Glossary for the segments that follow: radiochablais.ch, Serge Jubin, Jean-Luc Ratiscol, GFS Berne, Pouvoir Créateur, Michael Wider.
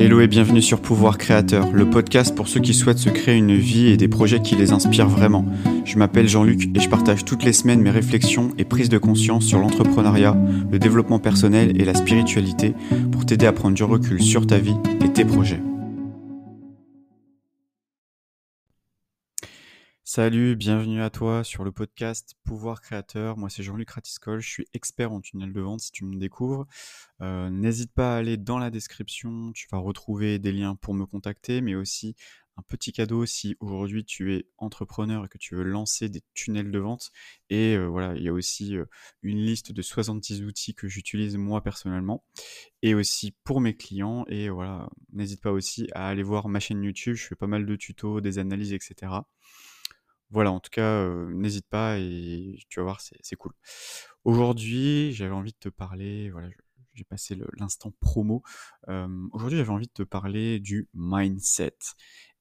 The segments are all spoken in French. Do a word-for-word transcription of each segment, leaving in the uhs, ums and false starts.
Hello et bienvenue sur Pouvoir Créateur, le podcast pour ceux qui souhaitent se créer une vie et des projets qui les inspirent vraiment. Je m'appelle Jean-Luc et je partage toutes les semaines mes réflexions et prises de conscience sur l'entrepreneuriat, le développement personnel et la spiritualité pour t'aider à prendre du recul sur ta vie et tes projets. Salut, bienvenue à toi sur le podcast Pouvoir Créateur. Moi, c'est Jean-Luc Ratiscol, je suis expert en tunnel de vente si tu me découvres. Euh, n'hésite pas à aller dans la description, tu vas retrouver des liens pour me contacter, mais aussi un petit cadeau si aujourd'hui tu es entrepreneur et que tu veux lancer des tunnels de vente. Et euh, voilà, il y a aussi euh, une liste de soixante-dix outils que j'utilise moi personnellement et aussi pour mes clients. Et voilà, n'hésite pas aussi à aller voir ma chaîne YouTube, je fais pas mal de tutos, des analyses, et cetera. Voilà, en tout cas, euh, n'hésite pas et tu vas voir, c'est, c'est cool. Aujourd'hui, j'avais envie de te parler, voilà, j'ai passé le, l'instant promo. Euh, aujourd'hui, j'avais envie de te parler du mindset.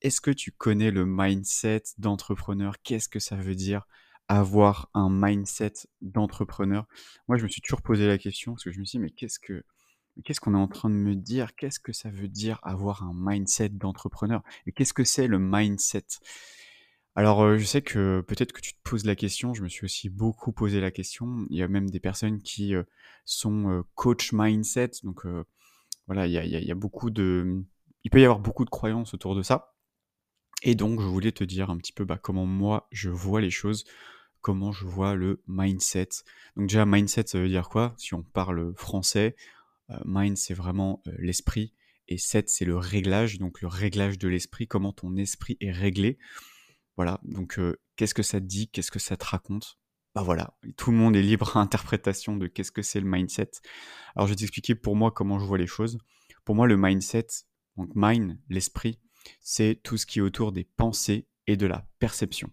Est-ce que tu connais le mindset d'entrepreneur ? Qu'est-ce que ça veut dire avoir un mindset d'entrepreneur ? Moi, je me suis toujours posé la question parce que je me suis dit, mais qu'est-ce que... Qu'est-ce qu'on est en train de me dire ? Qu'est-ce que ça veut dire avoir un mindset d'entrepreneur ? Et qu'est-ce que c'est le mindset ? Alors, je sais que peut-être que tu te poses la question, je me suis aussi beaucoup posé la question. Il y a même des personnes qui euh, sont euh, coach mindset, donc euh, voilà, il y a, il y a, il y a beaucoup de... Il peut y avoir beaucoup de croyances autour de ça. Et donc, je voulais te dire un petit peu bah, comment moi, je vois les choses, comment je vois le mindset. Donc déjà, mindset, ça veut dire quoi ? Si on parle français, euh, mind, c'est vraiment euh, l'esprit, et set, c'est le réglage, donc le réglage de l'esprit, comment ton esprit est réglé. Voilà, donc euh, qu'est-ce que ça te dit, qu'est-ce que ça te raconte ? Bah voilà, tout le monde est libre à interprétation de qu'est-ce que c'est le mindset. Alors je vais t'expliquer pour moi comment je vois les choses. Pour moi, le mindset, donc mind, l'esprit, c'est tout ce qui est autour des pensées et de la perception.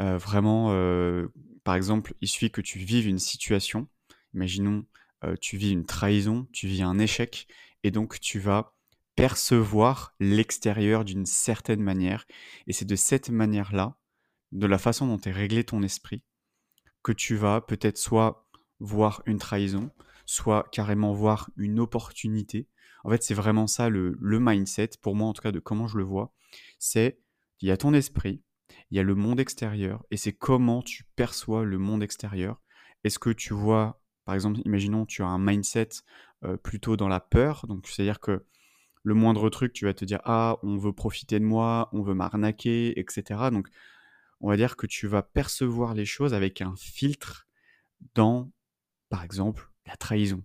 Euh, vraiment, euh, par exemple, il suffit que tu vives une situation, imaginons euh, tu vis une trahison, tu vis un échec, et donc tu vas... percevoir l'extérieur d'une certaine manière, et c'est de cette manière-là, de la façon dont est réglé ton esprit, que tu vas peut-être soit voir une trahison, soit carrément voir une opportunité. En fait, c'est vraiment ça le, le mindset, pour moi en tout cas, de comment je le vois, c'est, il y a ton esprit, il y a le monde extérieur, et c'est comment tu perçois le monde extérieur. Est-ce que tu vois, par exemple, imaginons tu as un mindset euh, plutôt dans la peur, donc c'est-à-dire que le moindre truc, tu vas te dire « Ah, on veut profiter de moi, on veut m'arnaquer, et cetera » Donc, on va dire que tu vas percevoir les choses avec un filtre dans, par exemple, la trahison.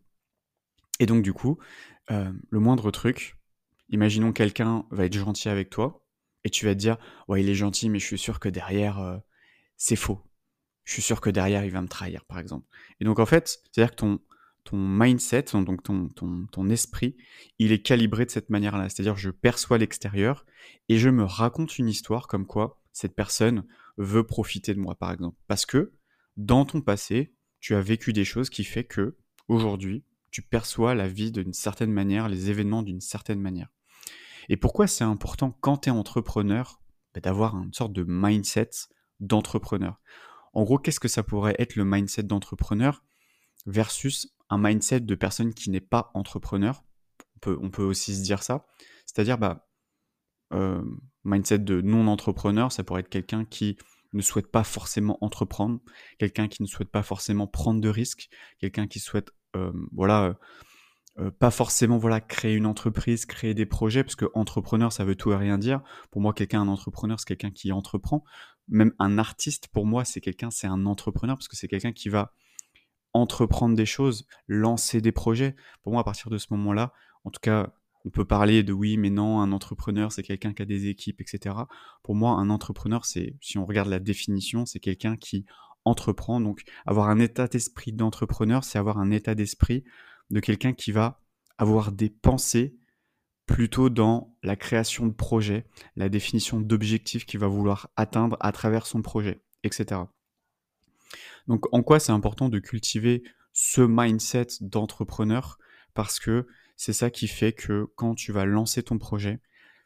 Et donc, du coup, euh, le moindre truc, imaginons quelqu'un va être gentil avec toi et tu vas te dire « Ouais, il est gentil, mais je suis sûr que derrière, euh, c'est faux. Je suis sûr que derrière, il va me trahir, par exemple. » Et donc, en fait, c'est-à-dire que ton... ton mindset, donc ton, ton, ton esprit, il est calibré de cette manière-là. C'est-à-dire, je perçois l'extérieur et je me raconte une histoire comme quoi cette personne veut profiter de moi, par exemple. Parce que dans ton passé, tu as vécu des choses qui fait que aujourd'hui, tu perçois la vie d'une certaine manière, les événements d'une certaine manière. Et pourquoi c'est important quand tu es entrepreneur bah, d'avoir une sorte de mindset d'entrepreneur ? En gros, qu'est-ce que ça pourrait être le mindset d'entrepreneur versus un mindset de personne qui n'est pas entrepreneur, on peut, on peut aussi se dire ça, c'est-à-dire, bah, euh, mindset de non-entrepreneur, ça pourrait être quelqu'un qui ne souhaite pas forcément entreprendre, quelqu'un qui ne souhaite pas forcément prendre de risques, quelqu'un qui souhaite, euh, voilà, euh, pas forcément, voilà, créer une entreprise, créer des projets, parce que entrepreneur, ça veut tout et rien dire. Pour moi, quelqu'un, un entrepreneur, c'est quelqu'un qui entreprend. Même un artiste, pour moi, c'est quelqu'un, c'est un entrepreneur, parce que c'est quelqu'un qui va entreprendre des choses, lancer des projets. Pour moi, à partir de ce moment-là, en tout cas, on peut parler de oui, mais non, un entrepreneur, c'est quelqu'un qui a des équipes, et cetera. Pour moi, un entrepreneur, c'est, si on regarde la définition, c'est quelqu'un qui entreprend. Donc, avoir un état d'esprit d'entrepreneur, c'est avoir un état d'esprit de quelqu'un qui va avoir des pensées plutôt dans la création de projets, la définition d'objectifs qu'il va vouloir atteindre à travers son projet, et cetera. Donc, en quoi c'est important de cultiver ce mindset d'entrepreneur ? Parce que c'est ça qui fait que quand tu vas lancer ton projet,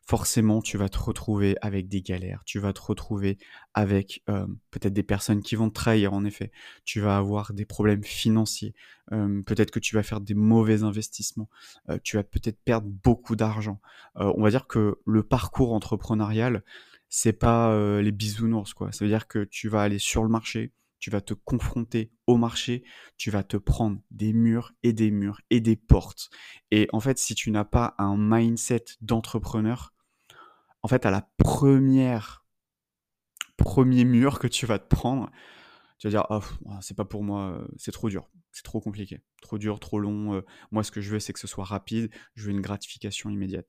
forcément tu vas te retrouver avec des galères, tu vas te retrouver avec euh, peut-être des personnes qui vont te trahir en effet, tu vas avoir des problèmes financiers, euh, peut-être que tu vas faire des mauvais investissements, euh, tu vas peut-être perdre beaucoup d'argent. Euh, on va dire que le parcours entrepreneurial, c'est pas euh, les bisounours, quoi. Ça veut dire que tu vas aller sur le marché, tu vas te confronter au marché, tu vas te prendre des murs et des murs et des portes. Et en fait, si tu n'as pas un mindset d'entrepreneur, en fait, à la première, premier mur que tu vas te prendre, tu vas dire « Oh, c'est pas pour moi, c'est trop dur, c'est trop compliqué, trop dur, trop long. Moi, ce que je veux, c'est que ce soit rapide, je veux une gratification immédiate. »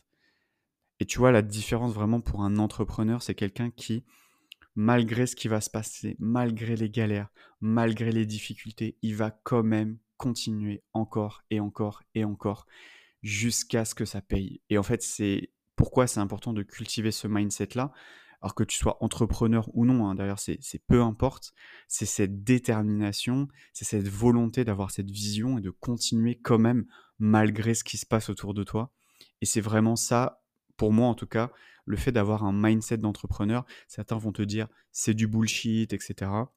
Et tu vois, la différence vraiment pour un entrepreneur, c'est quelqu'un qui, malgré ce qui va se passer, malgré les galères, malgré les difficultés, il va quand même continuer encore et encore et encore jusqu'à ce que ça paye. Et en fait, c'est pourquoi c'est important de cultiver ce mindset-là, alors que tu sois entrepreneur ou non, hein, d'ailleurs, c'est, c'est peu importe, c'est cette détermination, c'est cette volonté d'avoir cette vision et de continuer quand même malgré ce qui se passe autour de toi. Et c'est vraiment ça, pour moi en tout cas, le fait d'avoir un mindset d'entrepreneur. Certains vont te dire c'est du bullshit, et cetera.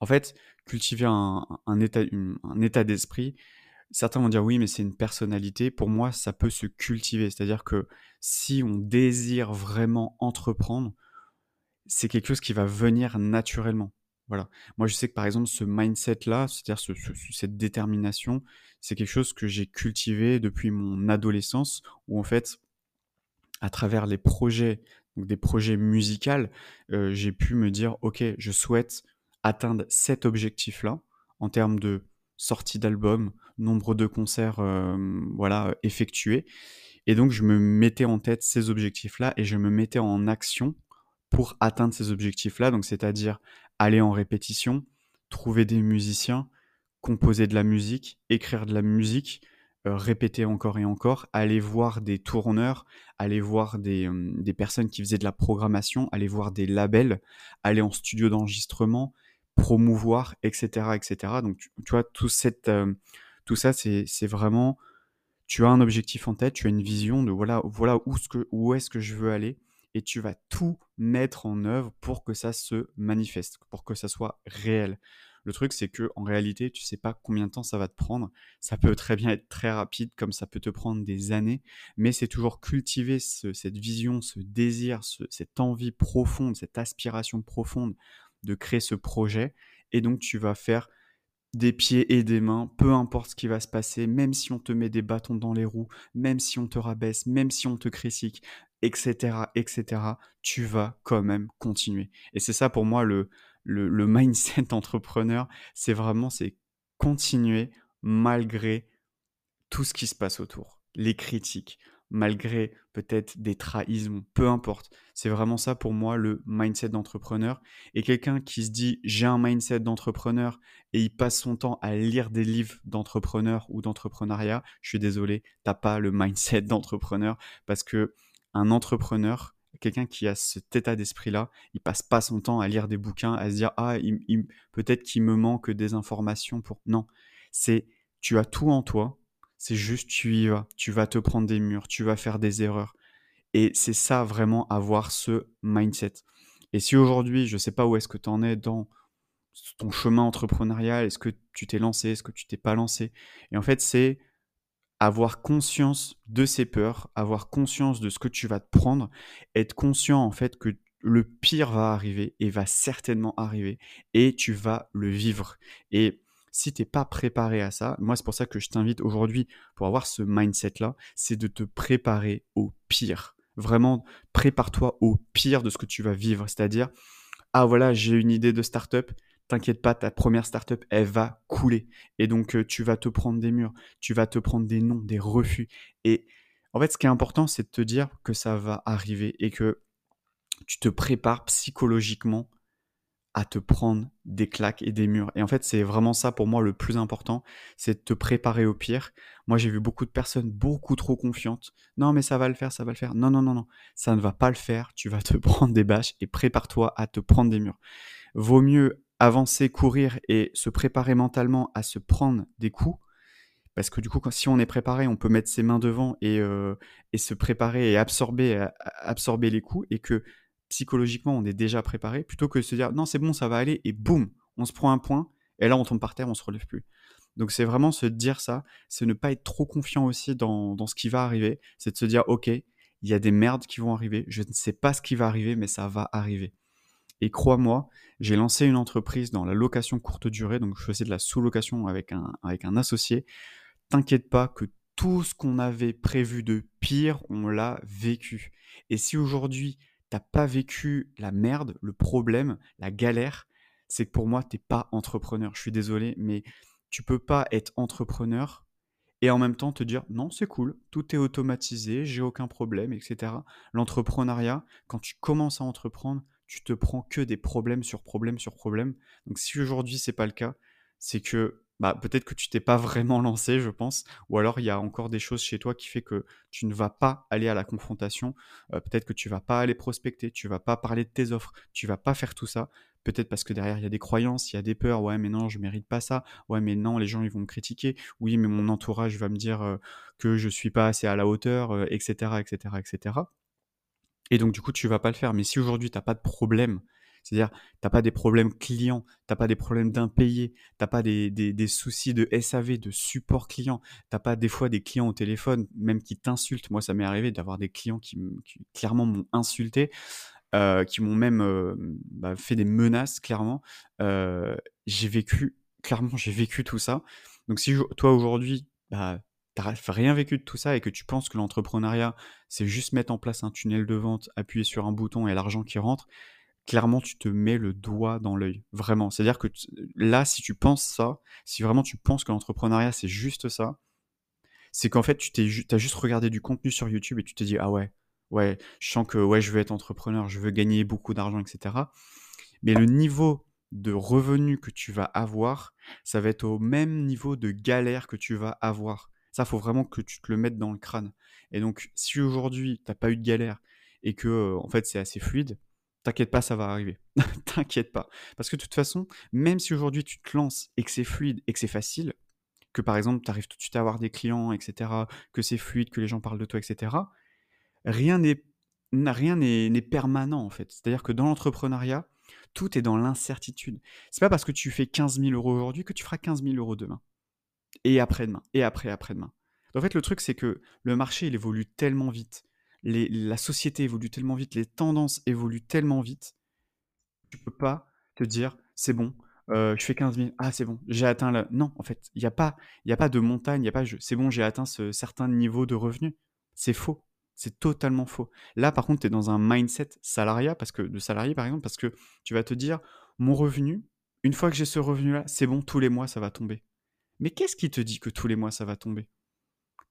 En fait, cultiver un, un, état, une, un état d'esprit, certains vont dire oui, mais c'est une personnalité. Pour moi, ça peut se cultiver. C'est-à-dire que si on désire vraiment entreprendre, c'est quelque chose qui va venir naturellement. Voilà. Moi, je sais que par exemple, ce mindset-là, c'est-à-dire ce, ce, cette détermination, c'est quelque chose que j'ai cultivé depuis mon adolescence, où en fait, à travers les projets, donc des projets musicaux, euh, j'ai pu me dire « Ok, je souhaite atteindre cet objectif-là en termes de sortie d'album, nombre de concerts euh, voilà, effectués. » Et donc, je me mettais en tête ces objectifs-là et je me mettais en action pour atteindre ces objectifs-là. Donc, c'est-à-dire aller en répétition, trouver des musiciens, composer de la musique, écrire de la musique, Euh, répéter encore et encore, aller voir des tourneurs, aller voir des, euh, des personnes qui faisaient de la programmation, aller voir des labels, aller en studio d'enregistrement, promouvoir, et cetera, et cetera. Donc, tu, tu vois, tout, cette, euh, tout ça, c'est, c'est vraiment... Tu as un objectif en tête, tu as une vision de voilà, voilà où, ce que, où est-ce que je veux aller, et tu vas tout mettre en œuvre pour que ça se manifeste, pour que ça soit réel. Le truc, c'est qu'en réalité, tu ne sais pas combien de temps ça va te prendre. Ça peut très bien être très rapide, comme ça peut te prendre des années. Mais c'est toujours cultiver ce, cette vision, ce désir, ce, cette envie profonde, cette aspiration profonde de créer ce projet. Et donc, tu vas faire des pieds et des mains, peu importe ce qui va se passer, même si on te met des bâtons dans les roues, même si on te rabaisse, même si on te critique, et cetera, et cetera, tu vas quand même continuer. Et c'est ça pour moi le... Le, le mindset entrepreneur, c'est vraiment c'est continuer malgré tout ce qui se passe autour, les critiques, malgré peut-être des trahisons, peu importe. C'est vraiment ça pour moi le mindset d'entrepreneur. Et quelqu'un qui se dit j'ai un mindset d'entrepreneur et il passe son temps à lire des livres d'entrepreneur ou d'entrepreneuriat, je suis désolé, t'as pas le mindset d'entrepreneur, parce que un entrepreneur, quelqu'un qui a cet état d'esprit-là, il passe pas son temps à lire des bouquins, à se dire « Ah, il, il, peut-être qu'il me manque des informations pour... » Non, c'est tu as tout en toi, c'est juste tu y vas, tu vas te prendre des murs, tu vas faire des erreurs. Et c'est ça vraiment, avoir ce mindset. Et si aujourd'hui, je sais pas où est-ce que tu en es dans ton chemin entrepreneurial, est-ce que tu t'es lancé, est-ce que tu t'es pas lancé ? Et en fait, c'est... avoir conscience de ses peurs, avoir conscience de ce que tu vas te prendre, être conscient en fait que le pire va arriver et va certainement arriver et tu vas le vivre. Et si tu n'es pas préparé à ça, moi c'est pour ça que je t'invite aujourd'hui pour avoir ce mindset-là, c'est de te préparer au pire. Vraiment, prépare-toi au pire de ce que tu vas vivre. C'est-à-dire, ah voilà, j'ai une idée de start-up, t'inquiète pas, ta première startup, elle va couler. Et donc, euh, tu vas te prendre des murs, tu vas te prendre des noms, des refus. Et en fait, ce qui est important, c'est de te dire que ça va arriver et que tu te prépares psychologiquement à te prendre des claques et des murs. Et en fait, c'est vraiment ça pour moi le plus important, c'est de te préparer au pire. Moi, j'ai vu beaucoup de personnes beaucoup trop confiantes. Non, mais ça va le faire, ça va le faire. Non, non, non, non, ça ne va pas le faire. Tu vas te prendre des bâches et prépare-toi à te prendre des murs. Vaut mieux avancer, courir et se préparer mentalement à se prendre des coups parce que du coup, quand, si on est préparé, on peut mettre ses mains devant et, euh, et se préparer et absorber, absorber les coups, et que psychologiquement, on est déjà préparé, plutôt que de se dire « non, c'est bon, ça va aller », et boum, on se prend un point, et là, on tombe par terre, on ne se relève plus. Donc, c'est vraiment se dire ça, c'est ne pas être trop confiant aussi dans, dans ce qui va arriver, c'est de se dire « ok, il y a des merdes qui vont arriver, je ne sais pas ce qui va arriver, mais ça va arriver ». Et crois-moi, j'ai lancé une entreprise dans la location courte durée, donc je faisais de la sous-location avec un, avec un associé. T'inquiète pas que tout ce qu'on avait prévu de pire, on l'a vécu. Et si aujourd'hui, t'as pas vécu la merde, le problème, la galère, c'est que pour moi, t'es pas entrepreneur. Je suis désolé, mais tu peux pas être entrepreneur et en même temps te dire « non, c'est cool, tout est automatisé, j'ai aucun problème, et cetera » L'entrepreneuriat, quand tu commences à entreprendre, tu te prends que des problèmes sur problèmes sur problèmes. Donc si aujourd'hui c'est pas le cas, c'est que bah, peut-être que tu t'es pas vraiment lancé, je pense, ou alors il y a encore des choses chez toi qui fait que tu ne vas pas aller à la confrontation, euh, peut-être que tu vas pas aller prospecter, tu vas pas parler de tes offres, tu vas pas faire tout ça, peut-être parce que derrière il y a des croyances, il y a des peurs, ouais mais non je mérite pas ça, ouais mais non les gens ils vont me critiquer, oui mais mon entourage va me dire euh, que je suis pas assez à la hauteur, euh, etc, etc, et cetera. Et donc, du coup, tu ne vas pas le faire. Mais si aujourd'hui, tu n'as pas de problème, c'est-à-dire tu n'as pas des problèmes clients, tu n'as pas des problèmes d'impayés, tu n'as pas des, des, des soucis de S A V, de support client, tu n'as pas des fois des clients au téléphone, même qui t'insultent. Moi, ça m'est arrivé d'avoir des clients qui, qui clairement m'ont insulté, euh, qui m'ont même euh, bah, fait des menaces, clairement. Euh, j'ai vécu, clairement, j'ai vécu tout ça. Donc, si je, toi, aujourd'hui... Bah, tu n'as rien vécu de tout ça et que tu penses que l'entrepreneuriat, c'est juste mettre en place un tunnel de vente, appuyer sur un bouton et l'argent qui rentre, clairement, tu te mets le doigt dans l'œil. Vraiment. C'est-à-dire que tu, là, si tu penses ça, si vraiment tu penses que l'entrepreneuriat, c'est juste ça, c'est qu'en fait, tu t'es, t'as juste regardé du contenu sur YouTube et tu te dis « Ah ouais, ouais, je sens que ouais, je veux être entrepreneur, je veux gagner beaucoup d'argent, et cetera » Mais le niveau de revenu que tu vas avoir, ça va être au même niveau de galère que tu vas avoir. Ça, il faut vraiment que tu te le mettes dans le crâne. Et donc, si aujourd'hui, tu n'as pas eu de galère et que, euh, en fait, c'est assez fluide, t'inquiète pas, ça va arriver. T'inquiète pas. Parce que de toute façon, même si aujourd'hui, tu te lances et que c'est fluide et que c'est facile, que par exemple, tu arrives tout de suite à avoir des clients, et cetera, que c'est fluide, que les gens parlent de toi, et cetera, rien n'est, rien n'est, n'est permanent, en fait. C'est-à-dire que dans l'entrepreneuriat, tout est dans l'incertitude. C'est pas parce que tu fais quinze mille euros aujourd'hui que tu feras quinze mille euros demain. Et après-demain, et après-après-demain. En fait, le truc, c'est que le marché, il évolue tellement vite, les, la société évolue tellement vite, les tendances évoluent tellement vite, tu peux pas te dire, c'est bon, euh, je fais quinze mille, ah c'est bon, j'ai atteint le... Non, en fait, il n'y a pas, y a pas de montagne, il n'y a pas, je, c'est bon, j'ai atteint ce certain niveau de revenu. C'est faux, c'est totalement faux. Là, par contre, tu es dans un mindset salariat, parce que, de salarié, par exemple, parce que tu vas te dire, mon revenu, une fois que j'ai ce revenu-là, c'est bon, tous les mois, ça va tomber. Mais qu'est-ce qui te dit que tous les mois, ça va tomber ?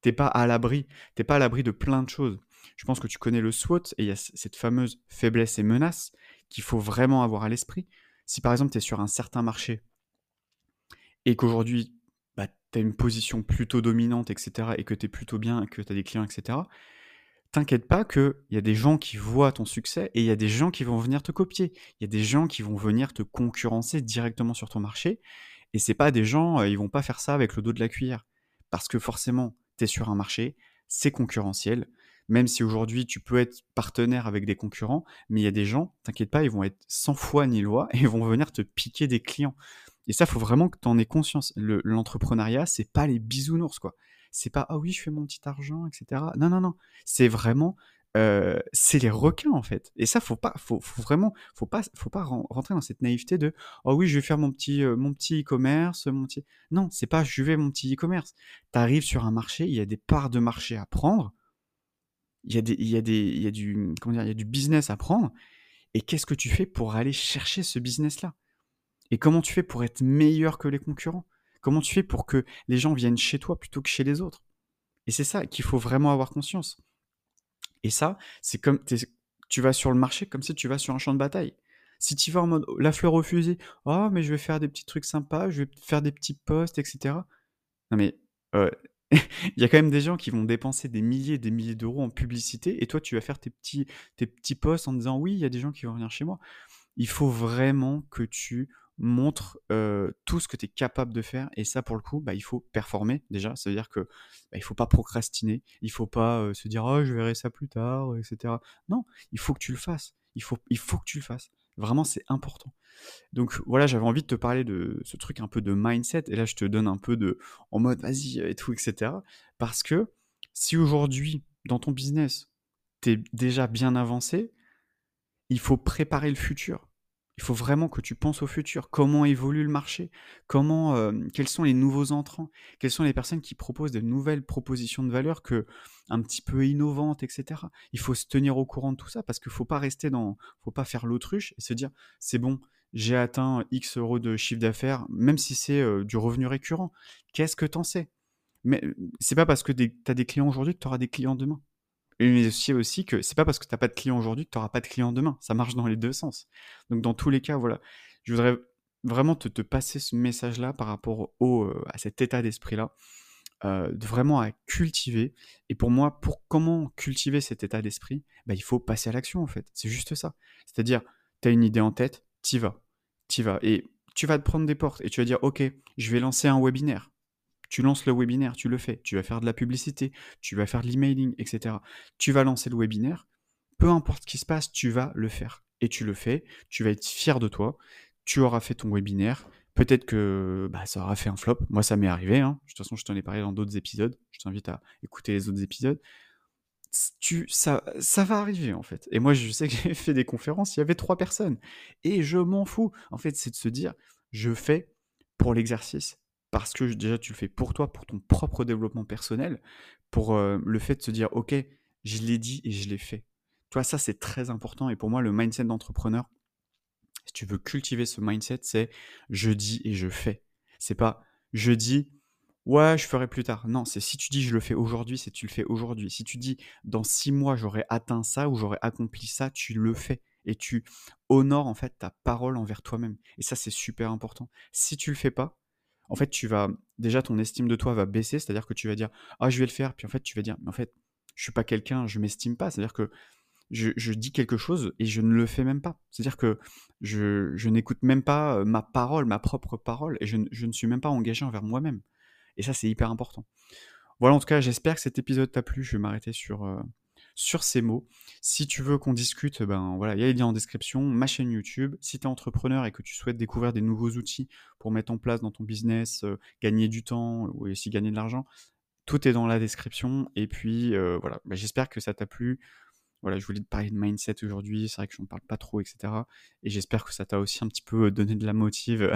T'es pas à l'abri, t'es pas à l'abri de plein de choses. Je pense que tu connais le S W O T et il y a cette fameuse faiblesse et menace qu'il faut vraiment avoir à l'esprit. Si par exemple, tu es sur un certain marché et qu'aujourd'hui, bah, tu as une position plutôt dominante, et cetera, et que tu es plutôt bien, que tu as des clients, et cetera, t'inquiète pas qu'il y a des gens qui voient ton succès et il y a des gens qui vont venir te copier. Il y a des gens qui vont venir te concurrencer directement sur ton marché. Et c'est pas des gens, euh, ils vont pas faire ça avec le dos de la cuillère. Parce que forcément, tu es sur un marché, c'est concurrentiel. Même si aujourd'hui, tu peux être partenaire avec des concurrents, mais il y a des gens, t'inquiète pas, ils vont être sans foi ni loi et ils vont venir te piquer des clients. Et ça, il faut vraiment que tu en aies conscience. Le, l'entrepreneuriat, c'est pas les bisounours, quoi. C'est pas « ah oui, je fais mon petit argent, et cetera » Non, non, non. C'est vraiment... Euh, c'est les requins en fait, et ça faut pas, faut, faut vraiment, faut pas, faut pas rentrer dans cette naïveté de oh oui je vais faire mon petit, euh, mon petit e-commerce, mon petit, non c'est pas je vais mon petit e-commerce. T'arrives sur un marché, il y a des parts de marché à prendre, il y a des, il y a des, il y a du, comment dire, il y a du business à prendre, et qu'est-ce que tu fais pour aller chercher ce business là ? Et comment tu fais pour être meilleur que les concurrents ? Comment tu fais pour que les gens viennent chez toi plutôt que chez les autres ? Et c'est ça qu'il faut vraiment avoir conscience. Et ça, c'est comme tu vas sur le marché comme si tu vas sur un champ de bataille. Si tu vas en mode la fleur au fusil, « Oh, mais je vais faire des petits trucs sympas, je vais faire des petits posts, et cetera » Non mais, euh, il y a quand même des gens qui vont dépenser des milliers et des milliers d'euros en publicité et toi, tu vas faire tes petits, tes petits posts en disant « Oui, il y a des gens qui vont venir chez moi. » Il faut vraiment que tu montre euh, tout ce que tu es capable de faire. Et ça, pour le coup, bah, il faut performer déjà. Ça veut dire qu'il bah, ne faut pas procrastiner. Il ne faut pas euh, se dire « Oh, je verrai ça plus tard, et cetera » Non, il faut que tu le fasses. Il faut, il faut que tu le fasses. Vraiment, c'est important. Donc voilà, j'avais envie de te parler de ce truc un peu de mindset. Et là, je te donne un peu de « en mode vas-y » et tout, et cetera. Parce que si aujourd'hui, dans ton business, tu es déjà bien avancé, il faut préparer le futur. Il faut vraiment que tu penses au futur. Comment évolue le marché ? Comment, euh, quels sont les nouveaux entrants ? Quelles sont les personnes qui proposent de nouvelles propositions de valeur que, un petit peu innovantes, et cetera. Il faut se tenir au courant de tout ça parce qu'il ne faut pas rester dans... Il ne faut pas faire l'autruche et se dire « c'est bon, j'ai atteint X euros de chiffre d'affaires, même si c'est euh, du revenu récurrent. Qu'est-ce que t'en sais ?» Mais c'est pas parce que tu as des clients aujourd'hui que tu auras des clients demain. Mais aussi, aussi que c'est pas parce que tu n'as pas de clients aujourd'hui que tu n'auras pas de clients demain. Ça marche dans les deux sens. Donc, dans tous les cas, voilà. Je voudrais vraiment te, te passer ce message-là par rapport au, euh, à cet état d'esprit-là, euh, de vraiment à cultiver. Et pour moi, pour comment cultiver cet état d'esprit, bah, il faut passer à l'action, en fait. C'est juste ça. C'est-à-dire, tu as une idée en tête, t'y vas. T'y vas. Et tu vas te prendre des portes et tu vas dire, OK, je vais lancer un webinaire. Tu lances le webinaire, tu le fais, tu vas faire de la publicité, tu vas faire de l'emailing, et cetera. Tu vas lancer le webinaire, peu importe ce qui se passe, tu vas le faire. Et tu le fais, tu vas être fier de toi, tu auras fait ton webinaire, peut-être que bah, ça aura fait un flop. Moi, ça m'est arrivé, hein. De toute façon, je t'en ai parlé dans d'autres épisodes, je t'invite à écouter les autres épisodes. Tu, ça, ça va arriver, en fait. Et moi, je sais que j'ai fait des conférences, il y avait trois personnes. Et je m'en fous. En fait, c'est de se dire, je fais pour l'exercice. Parce que déjà, tu le fais pour toi, pour ton propre développement personnel, pour euh, le fait de se dire « Ok, je l'ai dit et je l'ai fait ». Tu vois, ça, c'est très important. Et pour moi, le mindset d'entrepreneur, si tu veux cultiver ce mindset, c'est « je dis et je fais ». C'est pas « je dis, ouais, je ferai plus tard ». Non, c'est si tu dis « je le fais aujourd'hui », c'est tu le fais aujourd'hui. Si tu dis « dans six mois, j'aurai atteint ça ou j'aurai accompli ça », tu le fais. Et tu honores en fait ta parole envers toi-même. Et ça, c'est super important. Si tu le fais pas, en fait, tu vas déjà ton estime de toi va baisser, c'est-à-dire que tu vas dire ah je vais le faire, puis en fait tu vas dire mais en fait je suis pas quelqu'un, je m'estime pas, c'est-à-dire que je, je dis quelque chose et je ne le fais même pas, c'est-à-dire que je, je n'écoute même pas ma parole, ma propre parole, et je, je ne suis même pas engagé envers moi-même. Et ça c'est hyper important. Voilà en tout cas j'espère que cet épisode t'a plu, je vais m'arrêter sur euh, sur ces mots. Si tu veux qu'on discute, ben voilà, il y a les liens en description, ma chaîne YouTube. Si tu es entrepreneur et que tu souhaites découvrir des nouveaux outils pour mettre en place dans ton business, euh, gagner du temps ou aussi gagner de l'argent, tout est dans la description. Et puis euh, voilà, ben, j'espère que ça t'a plu. Voilà, je voulais te parler de mindset aujourd'hui, c'est vrai que je n'en parle pas trop, et cetera. Et j'espère que ça t'a aussi un petit peu donné de la motive,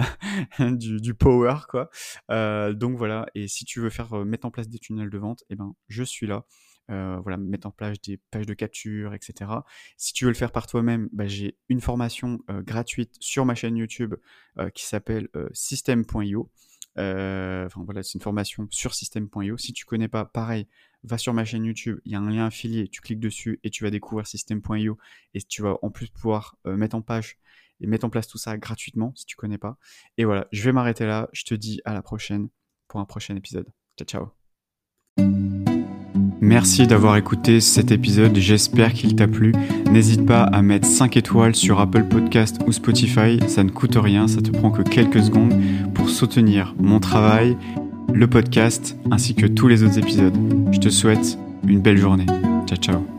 du, du power, quoi. Euh, donc voilà, et si tu veux faire euh, mettre en place des tunnels de vente, eh ben, je suis là. Euh, voilà, mettre en place des pages de capture, et cetera. Si tu veux le faire par toi-même, bah, j'ai une formation euh, gratuite sur ma chaîne YouTube euh, qui s'appelle euh, System point i o. Euh, enfin voilà, c'est une formation sur System point i o. Si tu connais pas, pareil, va sur ma chaîne YouTube, il y a un lien affilié, tu cliques dessus et tu vas découvrir System point i o et tu vas en plus pouvoir euh, mettre en page et mettre en place tout ça gratuitement si tu connais pas. Et voilà, je vais m'arrêter là. Je te dis à la prochaine pour un prochain épisode. Ciao, ciao. Merci d'avoir écouté cet épisode, j'espère qu'il t'a plu. N'hésite pas à mettre cinq étoiles sur Apple Podcast ou Spotify, ça ne coûte rien, ça te prend que quelques secondes pour soutenir mon travail, le podcast ainsi que tous les autres épisodes. Je te souhaite une belle journée. Ciao ciao.